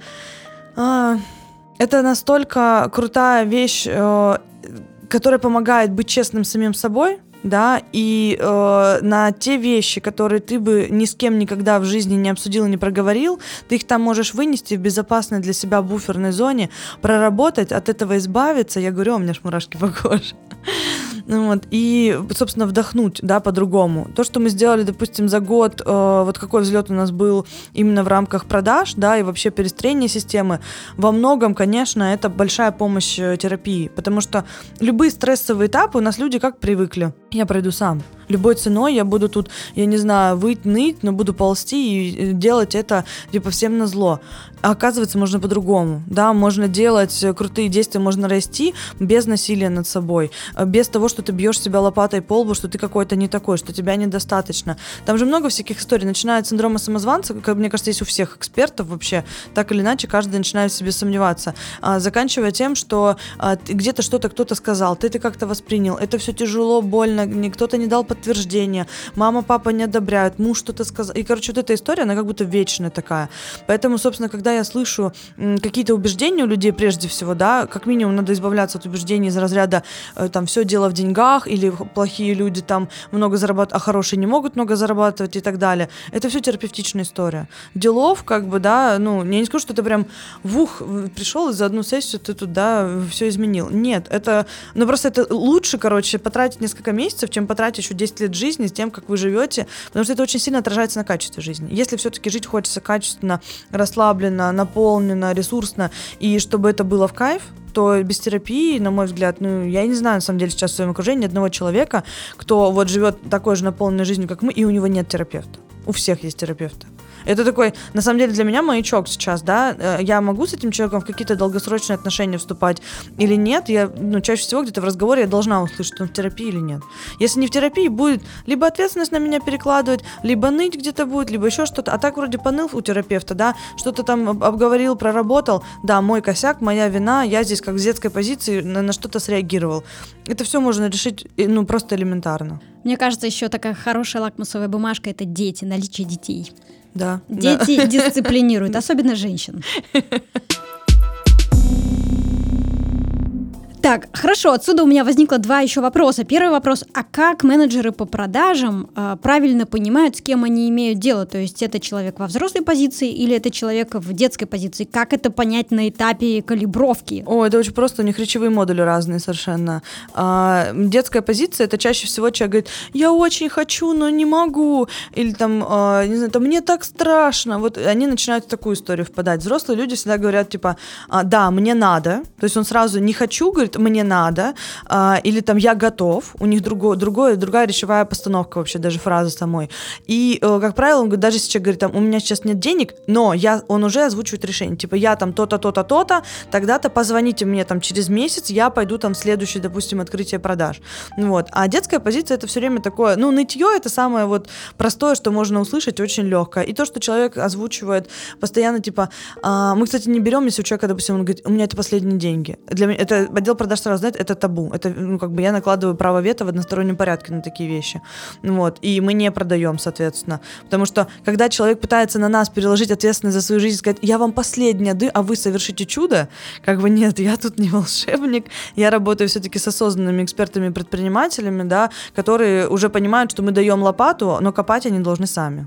это настолько крутая вещь, которая помогает быть честным самим собой, да, и на те вещи, которые ты бы ни с кем никогда в жизни не обсудил и не проговорил, ты их там можешь вынести в безопасной для себя буферной зоне, проработать, от этого избавиться. Я говорю, у меня ж мурашки по коже. Вот, и, собственно, вдохнуть, да, по-другому. То, что мы сделали, допустим, за год, вот какой взлет у нас был именно в рамках продаж, да, и вообще перестроения системы, во многом, конечно, это большая помощь терапии, потому что любые стрессовые этапы у нас люди как привыкли. Я пройду сам. Любой ценой я буду тут, я не знаю, выть, ныть, но буду ползти и делать это, типа, всем назло. А оказывается, можно по-другому, да, можно делать крутые действия, можно расти без насилия над собой, без того, что ты бьешь себя лопатой по лбу, что ты какой-то не такой, что тебя недостаточно. Там же много всяких историй, начиная от синдрома самозванца, как мне кажется, есть у всех экспертов вообще, так или иначе, каждый начинает в себе сомневаться, заканчивая тем, что где-то что-то кто-то сказал, ты это как-то воспринял, это все тяжело, больно, кто-то не дал подтверждение, мама, папа не одобряют, муж что-то сказал. И, короче, вот эта история, она как будто вечная такая. Поэтому, собственно, когда я слышу какие-то убеждения у людей, прежде всего, да, как минимум надо избавляться от убеждений из разряда там все дело в деньгах, или плохие люди там много зарабатывают, а хорошие не могут много зарабатывать и так далее. Это все терапевтичная история. Делов, как бы, да, ну, я не скажу, что это прям вух, пришел и за одну сессию ты тут, да, все изменил. Нет, это, ну, просто это лучше, короче, потратить несколько месяцев, чем потратить еще 10 лет жизни с тем, как вы живете, потому что это очень сильно отражается на качестве жизни. Если все-таки жить хочется качественно, расслабленно, наполненно, ресурсно, и чтобы это было в кайф, то без терапии, на мой взгляд, ну, я не знаю, на самом деле, сейчас в своем окружении ни одного человека, кто вот живет такой же наполненной жизнью, как мы, и у него нет терапевта. У всех есть терапевты. Это такой, на самом деле, для меня маячок сейчас, да, я могу с этим человеком в какие-то долгосрочные отношения вступать или нет, я, ну, чаще всего где-то в разговоре я должна услышать, он в терапии или нет. Если не в терапии, будет либо ответственность на меня перекладывать, либо ныть где-то будет, либо еще что-то, а так вроде поныл у терапевта, да, что-то там обговорил, проработал, да, мой косяк, моя вина, я здесь как с детской позиции на что-то среагировал. Это все можно решить, ну, просто элементарно. Мне кажется, еще такая хорошая лакмусовая бумажка – это дети, наличие детей. Да. Дети дисциплинируют, особенно женщин. Так, хорошо, отсюда у меня возникло два еще вопроса. Первый вопрос, а как менеджеры по продажам правильно понимают, с кем они имеют дело? То есть это человек во взрослой позиции или это человек в детской позиции? Как это понять на этапе калибровки? О, это очень просто, у них речевые модули разные совершенно. Детская позиция, это чаще всего человек говорит, я очень хочу, но не могу. Или там, не знаю, там, мне так страшно. Вот они начинают в такую историю впадать. Взрослые люди всегда говорят, типа, да, мне надо. То есть он сразу не хочу, говорит, мне надо, или там я готов, у них другая речевая постановка вообще, даже фраза самой. И, как правило, он даже сейчас говорит, там, у меня сейчас нет денег, но он уже озвучивает решение, типа, я там то-то, то-то, то-то, тогда-то позвоните мне там через месяц, я пойду там в следующее, допустим, открытие продаж. Вот. А детская позиция, это все время такое, ну, нытье, это самое вот простое, что можно услышать, очень легкое. И то, что человек озвучивает постоянно, типа, мы, кстати, не берем, если у человека, допустим, он говорит, у меня это последние деньги. Для меня это отдел продаж сразу знает, это табу. Это, ну, как бы я накладываю право вето в одностороннем порядке на такие вещи. Вот. И мы не продаем, соответственно. Потому что, когда человек пытается на нас переложить ответственность за свою жизнь, сказать, я вам последняя, а вы совершите чудо, как бы нет, я тут не волшебник, я работаю все-таки с осознанными экспертами и предпринимателями, да, которые уже понимают, что мы даем лопату, но копать они должны сами.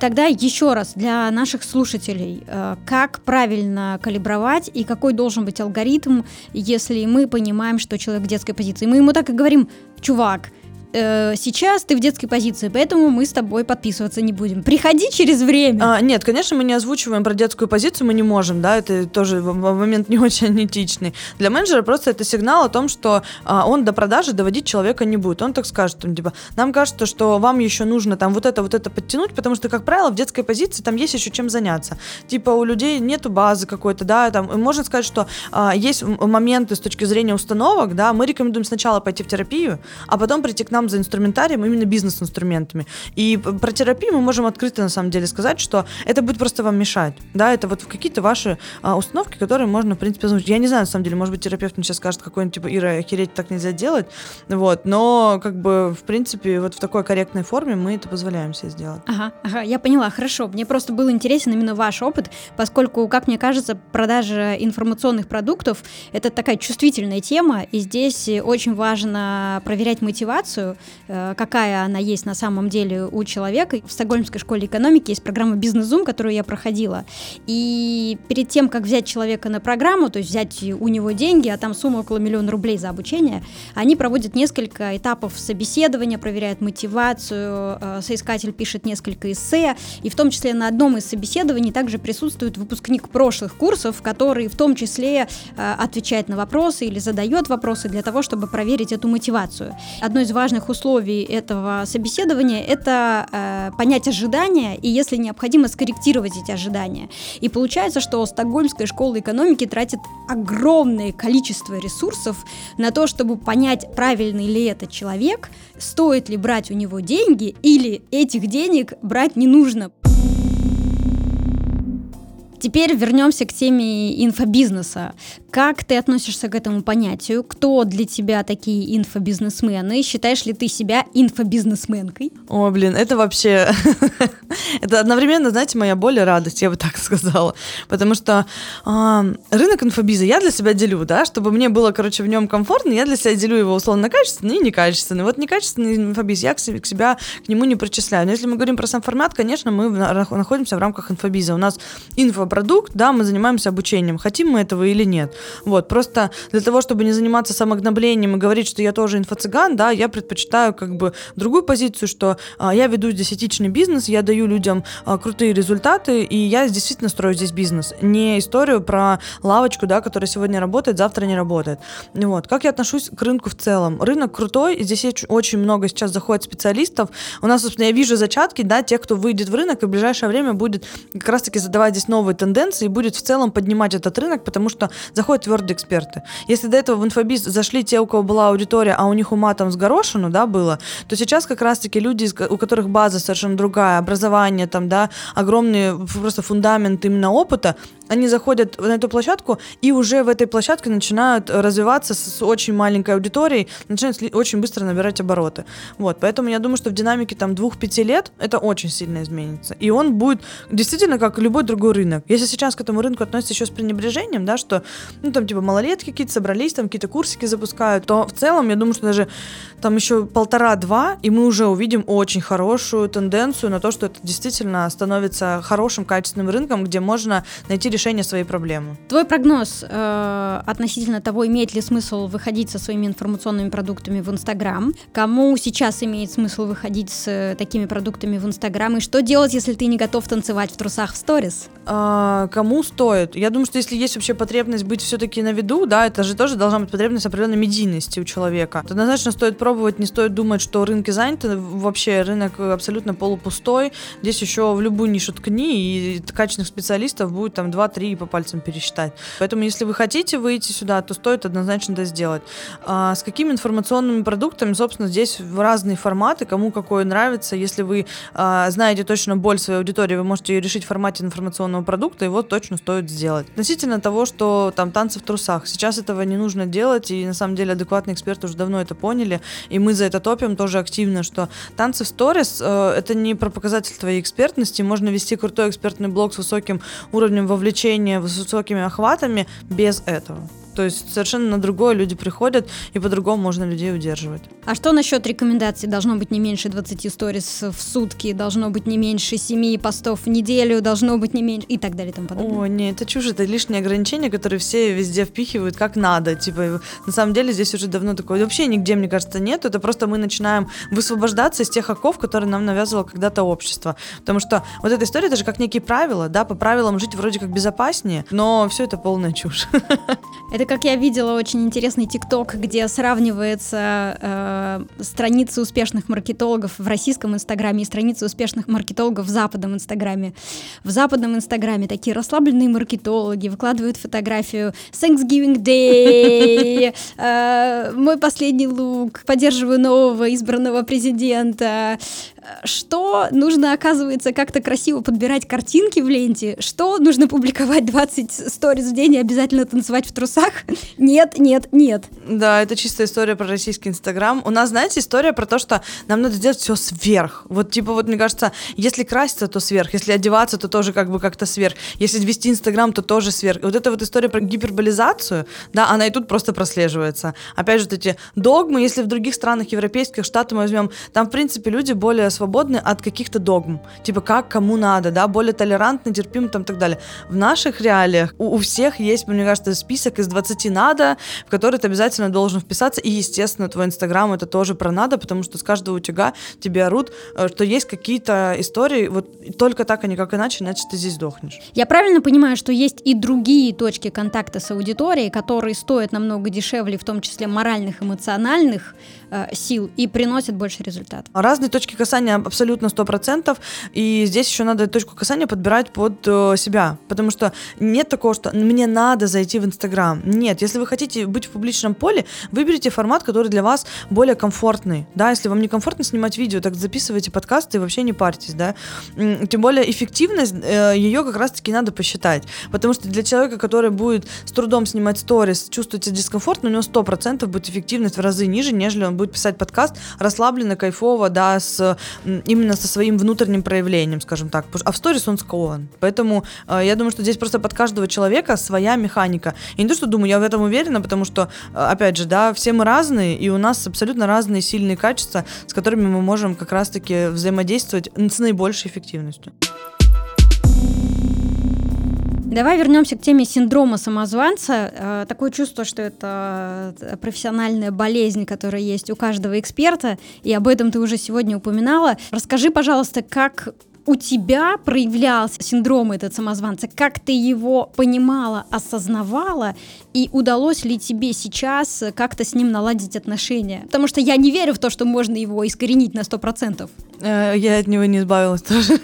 Тогда еще раз для наших слушателей, как правильно калибровать и какой должен быть алгоритм, если мы понимаем, что человек в детской позиции. Мы ему так и говорим, чувак, сейчас ты в детской позиции, поэтому мы с тобой подписываться не будем. Приходи через время. Нет, конечно, мы не озвучиваем про детскую позицию, мы не можем, да, это тоже момент не очень этичный. Для менеджера просто это сигнал о том, что он до продажи доводить человека не будет. Он так скажет, там, типа, нам кажется, что вам еще нужно там вот это подтянуть, потому что, как правило, в детской позиции там есть еще чем заняться. Типа у людей нету базы какой-то, да, там, можно сказать, что есть моменты с точки зрения установок, да, мы рекомендуем сначала пойти в терапию, а потом прийти к нам за инструментарием, именно бизнес-инструментами. И про терапию мы можем открыто, на самом деле, сказать, что это будет просто вам мешать, да, это вот какие-то ваши установки, которые можно, в принципе, озвучить. Я не знаю, на самом деле, может быть, терапевт мне сейчас скажет какой-нибудь, типа, Ира, охереть, так нельзя делать, вот, но, как бы, в принципе, вот в такой корректной форме мы это позволяем себе сделать. Ага, я поняла, хорошо, мне просто был интересен именно ваш опыт, поскольку, как мне кажется, продажа информационных продуктов — это такая чувствительная тема, и здесь очень важно проверять мотивацию, какая она есть на самом деле у человека. В Стокгольмской школе экономики есть программа «Бизнес-зум», которую я проходила. И перед тем, как взять человека на программу, то есть взять у него деньги, а там сумма около 1 000 000 рублей за обучение, они проводят несколько этапов собеседования, проверяют мотивацию, соискатель пишет несколько эссе, и в том числе на одном из собеседований также присутствует выпускник прошлых курсов, который в том числе отвечает на вопросы или задает вопросы для того, чтобы проверить эту мотивацию. Одно из важных условий этого собеседования — это понять ожидания и, если необходимо, скорректировать эти ожидания. И получается, что Стокгольмская школа экономики тратит огромное количество ресурсов на то, чтобы понять, правильный ли это человек, стоит ли брать у него деньги или этих денег брать не нужно. Теперь вернемся к теме инфобизнеса. Как ты относишься к этому понятию? Кто для тебя такие инфобизнесмены? Считаешь ли ты себя инфобизнесменкой? О, блин, это вообще... Это одновременно, знаете, моя боль и радость, я бы так сказала. Потому что рынок инфобиза я для себя делю, да, чтобы мне было, короче, в нем комфортно, я для себя делю его условно качественный и некачественный. Вот некачественный инфобиз я к нему не причисляю. Но если мы говорим про сам формат, конечно, мы находимся в рамках инфобиза. У нас инфопродукт, да, мы занимаемся обучением, хотим мы этого или нет. Вот, просто для того, чтобы не заниматься самогноблением и говорить, что я тоже инфо-цыган, да, я предпочитаю как бы другую позицию, что я веду здесь этичный бизнес, я даю людям крутые результаты, и я действительно строю здесь бизнес. Не историю про лавочку, да, которая сегодня работает, завтра не работает. Вот, как я отношусь к рынку в целом? Рынок крутой, здесь очень много сейчас заходит специалистов. У нас, собственно, я вижу зачатки, да, тех, кто выйдет в рынок и в ближайшее время будет как раз-таки задавать здесь новые тенденции и будет в целом поднимать этот рынок, потому что заходят твердые эксперты. Если до этого в инфобиз зашли те, у кого была аудитория, а у них ума там с горошину, да, было, то сейчас как раз-таки люди, у которых база совершенно другая, образование там, да, огромный просто фундамент именно опыта, они заходят на эту площадку и уже в этой площадке начинают развиваться с очень маленькой аудиторией, начинают очень быстро набирать обороты. Вот, поэтому я думаю, что в динамике там 2-5 лет это очень сильно изменится. И он будет действительно как любой другой рынок. Если сейчас к этому рынку относятся еще с пренебрежением, да, что, ну, там, типа, малолетки какие-то собрались, там, какие-то курсики запускают, то в целом, я думаю, что даже там еще 1,5-2, и мы уже увидим очень хорошую тенденцию на то, что это действительно становится хорошим, качественным рынком, где можно найти решение своей проблемы. Твой прогноз относительно того, имеет ли смысл выходить со своими информационными продуктами в Инстаграм, кому сейчас имеет смысл выходить с такими продуктами в Инстаграм, и что делать, если ты не готов танцевать в трусах в сторис? Кому стоит? Я думаю, что если есть вообще потребность быть все-таки на виду, да, это же тоже должна быть потребность определенной медийности у человека. Однозначно стоит пробовать, не стоит думать, что рынки заняты, вообще рынок абсолютно полупустой, здесь еще в любую нишу ткни, и качественных специалистов будет там 2-3 по пальцам пересчитать. Поэтому если вы хотите выйти сюда, то стоит однозначно это сделать. А с какими информационными продуктами, собственно, здесь разные форматы, кому какое нравится. Если вы знаете точно боль своей аудитории, вы можете ее решить в формате информационного продукта, его точно стоит сделать. Относительно того, что там танцы в трусах. Сейчас этого не нужно делать, и на самом деле адекватные эксперты уже давно это поняли, и мы за это топим тоже активно, что танцы в сторис это не про показатель твоей экспертности, можно вести крутой экспертный блог с высоким уровнем вовлечения, с высокими охватами без этого. То есть совершенно на другое люди приходят, и по-другому можно людей удерживать. А что насчет рекомендаций? Должно быть не меньше 20 сторис в сутки, должно быть не меньше 7 постов в неделю, должно быть не меньше... и так далее и тому подобное. О, нет, это чушь, это лишние ограничения, которые все везде впихивают как надо. Типа, на самом деле здесь уже давно такое вообще нигде, мне кажется, нет. Это просто мы начинаем высвобождаться из тех оков, которые нам навязывало когда-то общество. Потому что вот эта история, это же как некие правила, да, по правилам жить вроде как безопаснее, но все это полная чушь. Это как я видела очень интересный ТикТок, где сравнивается страницы успешных маркетологов в российском Инстаграме и страницы успешных маркетологов в западном Инстаграме. В западном Инстаграме такие расслабленные маркетологи выкладывают фотографию Thanksgiving Day, мой последний лук, поддерживаю нового избранного президента. Что нужно, оказывается, как-то красиво подбирать картинки в ленте? Что нужно публиковать 20 сториз в день и обязательно танцевать в трусах? Нет, нет, нет. Да, это чистая история про российский Инстаграм. У нас, знаете, история про то, что нам надо делать все сверх. Вот, типа, вот, мне кажется, если краситься, то сверх. Если одеваться, то тоже как бы как-то сверх. Если вести Инстаграм, то тоже сверх. Вот эта вот история про гиперболизацию, да, она и тут просто прослеживается. Опять же, вот эти догмы, если в других странах европейских, Штаты мы возьмем, там, в принципе, люди более свободны от каких-то догм. Типа, как, кому надо, да, более толерантны, терпимы, там, и так далее. В наших реалиях у всех есть, мне кажется, список из 20 надо, в который ты обязательно должен вписаться, и, естественно, твой Инстаграм это тоже про надо, потому что с каждого утюга тебе орут, что есть какие-то истории, вот только так, а никак иначе, иначе ты здесь сдохнешь. Я правильно понимаю, что есть и другие точки контакта с аудиторией, которые стоят намного дешевле, в том числе моральных, эмоциональных сил, и приносят больше результат? Разные точки касания абсолютно 100%, и здесь еще надо точку касания подбирать под себя, потому что нет такого, что мне надо зайти в Инстаграм. Нет, если вы хотите быть в публичном поле, выберите формат, который для вас более комфортный, да, если вам некомфортно снимать видео, так записывайте подкасты и вообще не парьтесь, да, тем более эффективность, ее как раз-таки надо посчитать, потому что для человека, который будет с трудом снимать сторис, чувствует себя дискомфортно, у него 100% будет эффективность в разы ниже, нежели он будет писать подкаст расслабленно, кайфово, да, именно со своим внутренним проявлением, скажем так, а в сторис он скован, поэтому я думаю, что здесь просто под каждого человека своя механика, и не то, что думаю, я в этом уверена, потому что, опять же, да, все мы разные, и у нас абсолютно разные сильные качества, с которыми мы можем как раз-таки взаимодействовать с наибольшей эффективностью. Давай вернемся к теме синдрома самозванца. Такое чувство, что это профессиональная болезнь, которая есть у каждого эксперта, и об этом ты уже сегодня упоминала. Расскажи, пожалуйста, как у тебя проявлялся синдром этот самозванца, как ты его понимала, осознавала, и удалось ли тебе сейчас как-то с ним наладить отношения? Потому что я не верю в то, что можно его искоренить на 100%. Я от него не избавилась тоже.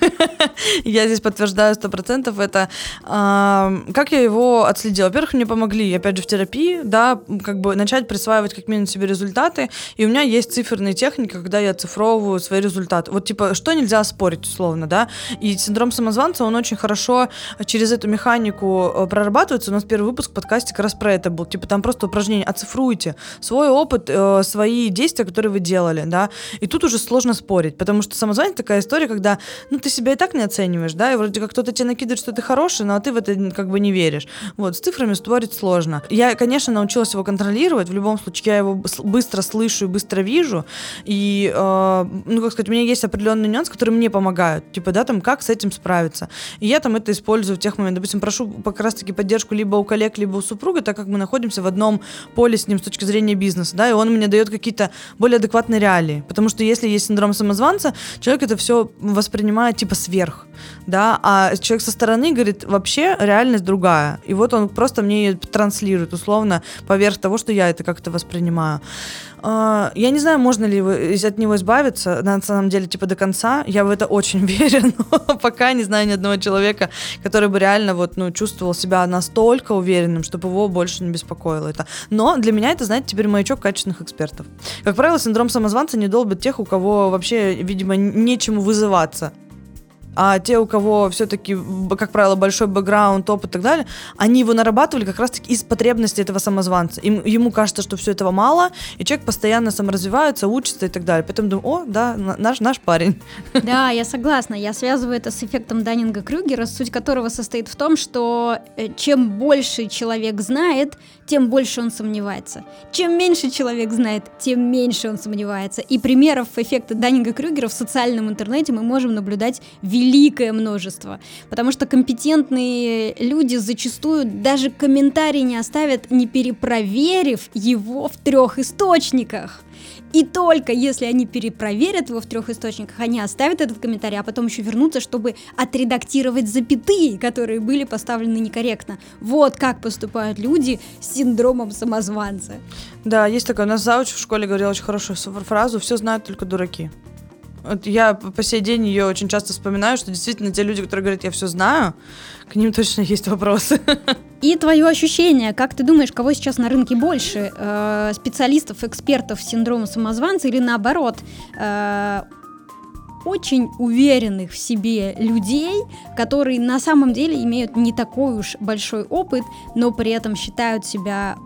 Я здесь подтверждаю 100%. Это как я его отследила? Во-первых, мне помогли, опять же, в терапии, да, как бы начать присваивать как минимум себе результаты. И у меня есть циферные техники, когда я оцифровываю свои результаты. Вот типа, что нельзя спорить, условно, да? И синдром самозванца, он очень хорошо через эту механику прорабатывается. У нас первый выпуск в подкасте как раз про это был. Типа, там просто упражнение. Оцифруйте свой опыт, свои действия, которые вы делали, да. И тут уже сложно спорить, потому что самозванец такая история, когда, ну, ты себя и так не оцениваешь, да, и вроде как кто-то тебе накидывает, что ты хороший, но ты в это как бы не веришь. Вот, с цифрами спорить сложно. Я, конечно, научилась его контролировать, в любом случае я его быстро слышу и быстро вижу, и, ну, как сказать, у меня есть определенный нюанс, который мне помогает, типа, да, там, как с этим справиться. И я там это использую в тех моментах, допустим, прошу как раз-таки поддержку либо у коллег, либо у супруга, так как мы находимся в одном поле с ним с точки зрения бизнеса, да, и он мне дает какие-то более адекватные реалии, потому что если есть синдром самозванца, человек это все воспринимает типа сверх, да, а человек со стороны говорит, вообще реальность другая, и вот он просто мне ее транслирует, условно, поверх того, что я это как-то воспринимаю. Я не знаю, можно ли от него избавиться, на самом деле, типа, до конца, я в это очень верю, но пока не знаю ни одного человека, который бы реально вот, ну, чувствовал себя настолько уверенным, чтобы его больше не беспокоило это. Но для меня это, знаете, теперь маячок качественных экспертов. Как правило, синдром самозванца не долбит тех, у кого вообще, видимо, нечему вызываться. а те, у кого все-таки, как правило, большой бэкграунд, опыт и так далее, они его нарабатывали как раз-таки из потребностей этого самозванца. Ему кажется, что все этого мало, и человек постоянно саморазвивается, учится и так далее. Поэтому думаю, о, да, наш парень. Да, я согласна. Я связываю это с эффектом Даннинга-Крюгера, суть которого состоит в том, что чем больше человек знает, тем больше он сомневается. Чем меньше человек знает, тем меньше он сомневается. И примеров эффекта Даннинга-Крюгера в социальном интернете мы можем наблюдать великое множество. Потому что компетентные люди зачастую даже комментарий не оставят, не перепроверив его в 3 источниках. И только если они перепроверят его в 3 источниках, они оставят это в комментарии, а потом еще вернутся, чтобы отредактировать запятые, которые были поставлены некорректно. Вот как поступают люди с синдромом самозванца. Да, есть такое. У нас зауч в школе говорил очень хорошую фразу: «Все знают только дураки». Вот я по сей день ее очень часто вспоминаю, что действительно те люди, которые говорят, я все знаю, к ним точно есть вопросы. И твое ощущение, как ты думаешь, кого сейчас на рынке больше? Специалистов, экспертов синдрома самозванца или наоборот? Очень уверенных в себе людей, которые на самом деле имеют не такой уж большой опыт, но при этом считают себя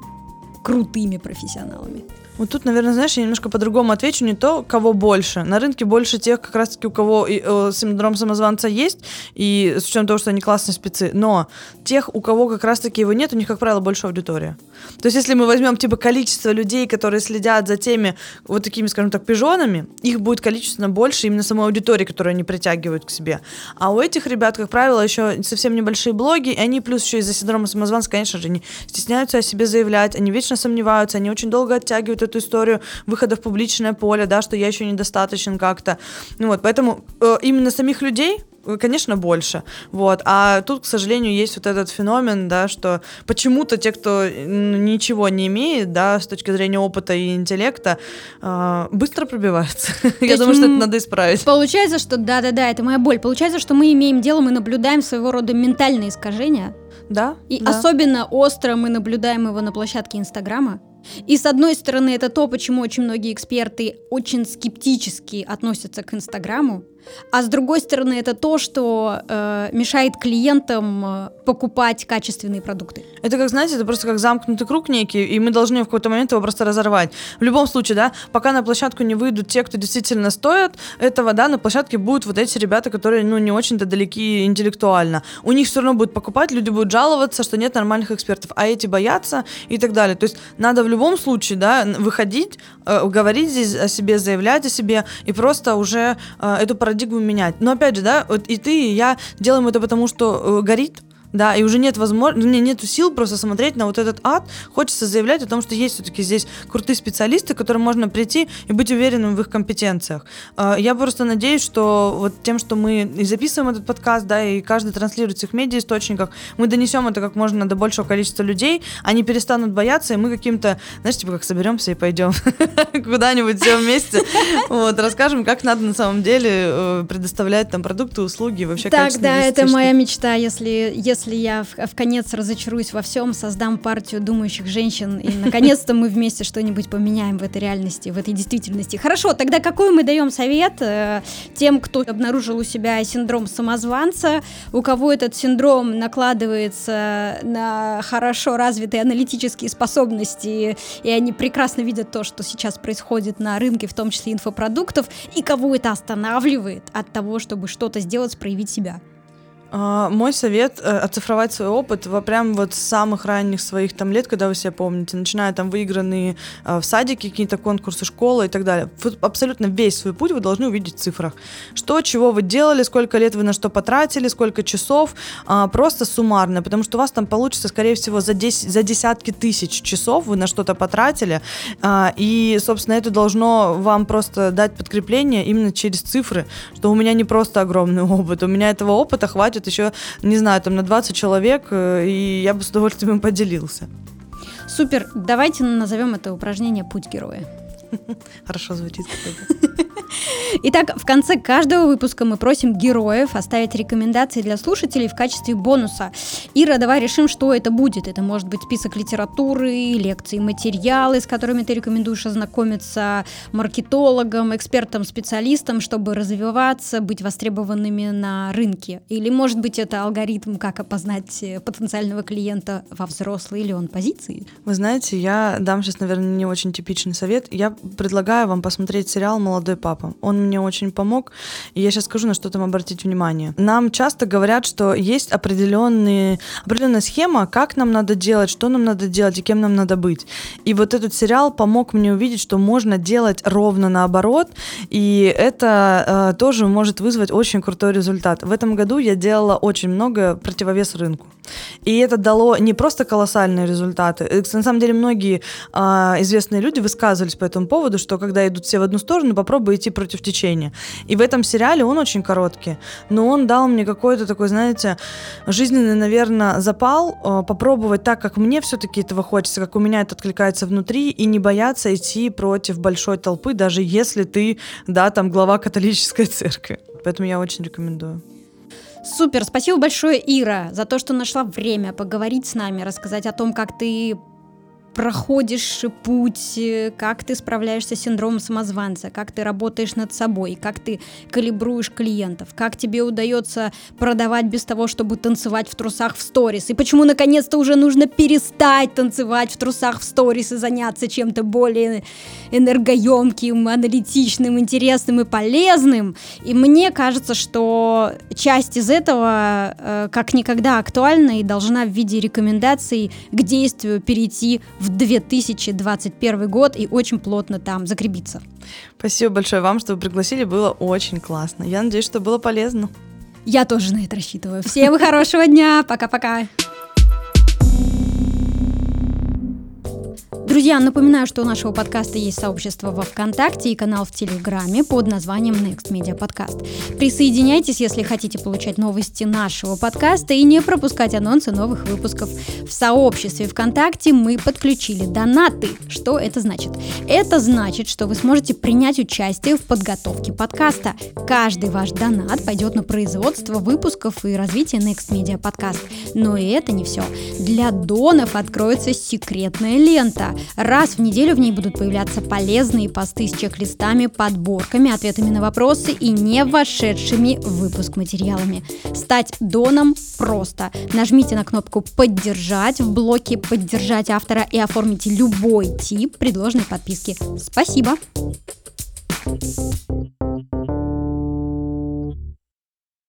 крутыми профессионалами. Вот тут, наверное, знаешь, я немножко по-другому отвечу, не то, кого больше. На рынке больше тех, как раз-таки, у кого синдром самозванца есть, и с учетом того, что они классные спецы, но тех, у кого как раз-таки его нет, у них, как правило, больше аудитория. То есть, если мы возьмем, типа, количество людей, которые следят за теми вот такими, скажем так, пижонами, их будет количественно больше именно самой аудитории, которую они притягивают к себе. А у этих ребят, как правило, еще совсем небольшие блоги, и они плюс еще из-за синдрома самозванца, конечно же, они стесняются о себе заявлять, они вечно сомневаются, они очень долго оттягивают эту историю выхода в публичное поле, да, что я еще недостаточен как-то. Ну вот, поэтому именно самих людей, конечно, больше. Вот. А тут, к сожалению, есть вот этот феномен, да, что почему-то те, кто ничего не имеет, да, с точки зрения опыта и интеллекта, быстро пробиваются. Я думаю, что это надо исправить. Получается, что да-да-да, это моя боль. Получается, что мы имеем дело, мы наблюдаем своего рода ментальные искажения. Да. И особенно остро мы наблюдаем его на площадке Инстаграма. И с одной стороны, это то, почему очень многие эксперты очень скептически относятся к Инстаграму, а с другой стороны, это то, что мешает клиентам покупать качественные продукты. Это как, знаете, это просто как замкнутый круг некий, и мы должны в какой-то момент его просто разорвать. В любом случае, да, пока на площадку не выйдут те, кто действительно стоит этого, да, на площадке будут вот эти ребята, которые, ну, не очень-то далеки интеллектуально. У них все равно будут покупать, люди будут жаловаться, что нет нормальных экспертов, а эти боятся и так далее. То есть надо в любом случае, да, выходить, говорить здесь о себе, заявлять о себе и просто уже эту парадигму менять. Но опять же, да, вот и ты, и я делаем это потому, что горит, да, и уже нет возможности, нету сил просто смотреть на вот этот ад. Хочется заявлять о том, что есть все-таки здесь крутые специалисты, к которым можно прийти и быть уверенным в их компетенциях. Я просто надеюсь, что вот тем, что мы и записываем этот подкаст, да, и каждый транслирует в своих медиа-источниках, мы донесем это как можно до большего количества людей, они перестанут бояться, и мы каким-то, знаешь, типа как соберемся и пойдем куда-нибудь все вместе, вот, расскажем, как надо на самом деле предоставлять там продукты, услуги, вообще качественные. Так, да, это моя мечта, если я в конец разочаруюсь во всем, создам партию думающих женщин, и наконец-то мы вместе что-нибудь поменяем в этой реальности, в этой действительности. Хорошо, тогда какой мы даем совет тем, кто обнаружил у себя синдром самозванца, у кого этот синдром накладывается на хорошо развитые аналитические способности, и они прекрасно видят то, что сейчас происходит на рынке, в том числе инфопродуктов, и кого это останавливает от того, чтобы что-то сделать, проявить себя? Мой совет — оцифровать свой опыт прям вот с самых ранних своих там лет, когда вы себя помните, начиная там выигранные в садике, какие-то конкурсы, школы и так далее. Абсолютно весь свой путь вы должны увидеть в цифрах. Что, чего вы делали, сколько лет вы на что потратили, сколько часов, просто суммарно, потому что у вас там получится, скорее всего, за десятки тысяч часов вы на что-то потратили, и, собственно, это должно вам просто дать подкрепление именно через цифры, что у меня не просто огромный опыт, у меня этого опыта хватит еще, не знаю, там на 20 человек, и я бы с удовольствием поделился. Супер, давайте назовем это упражнение «Путь героя». Хорошо звучит. Итак, в конце каждого выпуска мы просим героев оставить рекомендации для слушателей в качестве бонуса. Ира, давай решим, что это будет. Это может быть список литературы, лекции, материалы, с которыми ты рекомендуешь ознакомиться маркетологам, экспертам, специалистам, чтобы развиваться, быть востребованными на рынке. Или, может быть, это алгоритм, как опознать потенциального клиента во взрослой или он позиции? Вы знаете, я дам сейчас, наверное, не очень типичный совет. Я предлагаю вам посмотреть сериал «Молодой папа». Он мне очень помог, и я сейчас скажу, на что там обратить внимание. Нам часто говорят, что есть определенная схема, как нам надо делать, что нам надо делать и кем нам надо быть. И вот этот сериал помог мне увидеть, что можно делать ровно наоборот, и это тоже может вызвать очень крутой результат. В этом году я делала очень много противовес рынку. И это дало не просто колоссальные результаты. На самом деле многие известные люди высказывались по этому поводу, что когда идут все в одну сторону, попробуй идти против течения. И в этом сериале он очень короткий, но он дал мне какой-то такой, знаете, жизненный, наверное, запал попробовать так, как мне все-таки этого хочется, как у меня это откликается внутри, и не бояться идти против большой толпы, даже если ты, да, там глава католической церкви. Поэтому я очень рекомендую. Супер, спасибо большое, Ира, за то, что нашла время поговорить с нами, рассказать о том, как ты проходишь путь, как ты справляешься с синдромом самозванца, как ты работаешь над собой, как ты калибруешь клиентов, как тебе удается продавать без того, чтобы танцевать в трусах в сторис, и почему наконец-то уже нужно перестать танцевать в трусах в сторис и заняться чем-то более энергоемким, аналитичным, интересным и полезным. И мне кажется, что часть из этого как никогда актуальна и должна в виде рекомендаций к действию перейти в 2021 год и очень плотно там закрепиться. Спасибо большое вам, что вы пригласили, было очень классно. Я надеюсь, что было полезно. Я тоже на это рассчитываю. Всем хорошего дня, пока-пока. Друзья, напоминаю, что у нашего подкаста есть сообщество во ВКонтакте и канал в Телеграме под названием NextMedia Podcast. Присоединяйтесь, если хотите получать новости нашего подкаста и не пропускать анонсы новых выпусков. В сообществе ВКонтакте мы подключили донаты. Что это значит? Это значит, что вы сможете принять участие в подготовке подкаста. Каждый ваш донат пойдет на производство выпусков и развитие NextMedia Podcast. Но и это не все. Для донов откроется секретная лента. Раз в неделю в ней будут появляться полезные посты с чек-листами, подборками, ответами на вопросы и не вошедшими в выпуск материалами. Стать доном просто. Нажмите на кнопку «Поддержать» в блоке «Поддержать автора» и оформите любой тип предложенной подписки. Спасибо!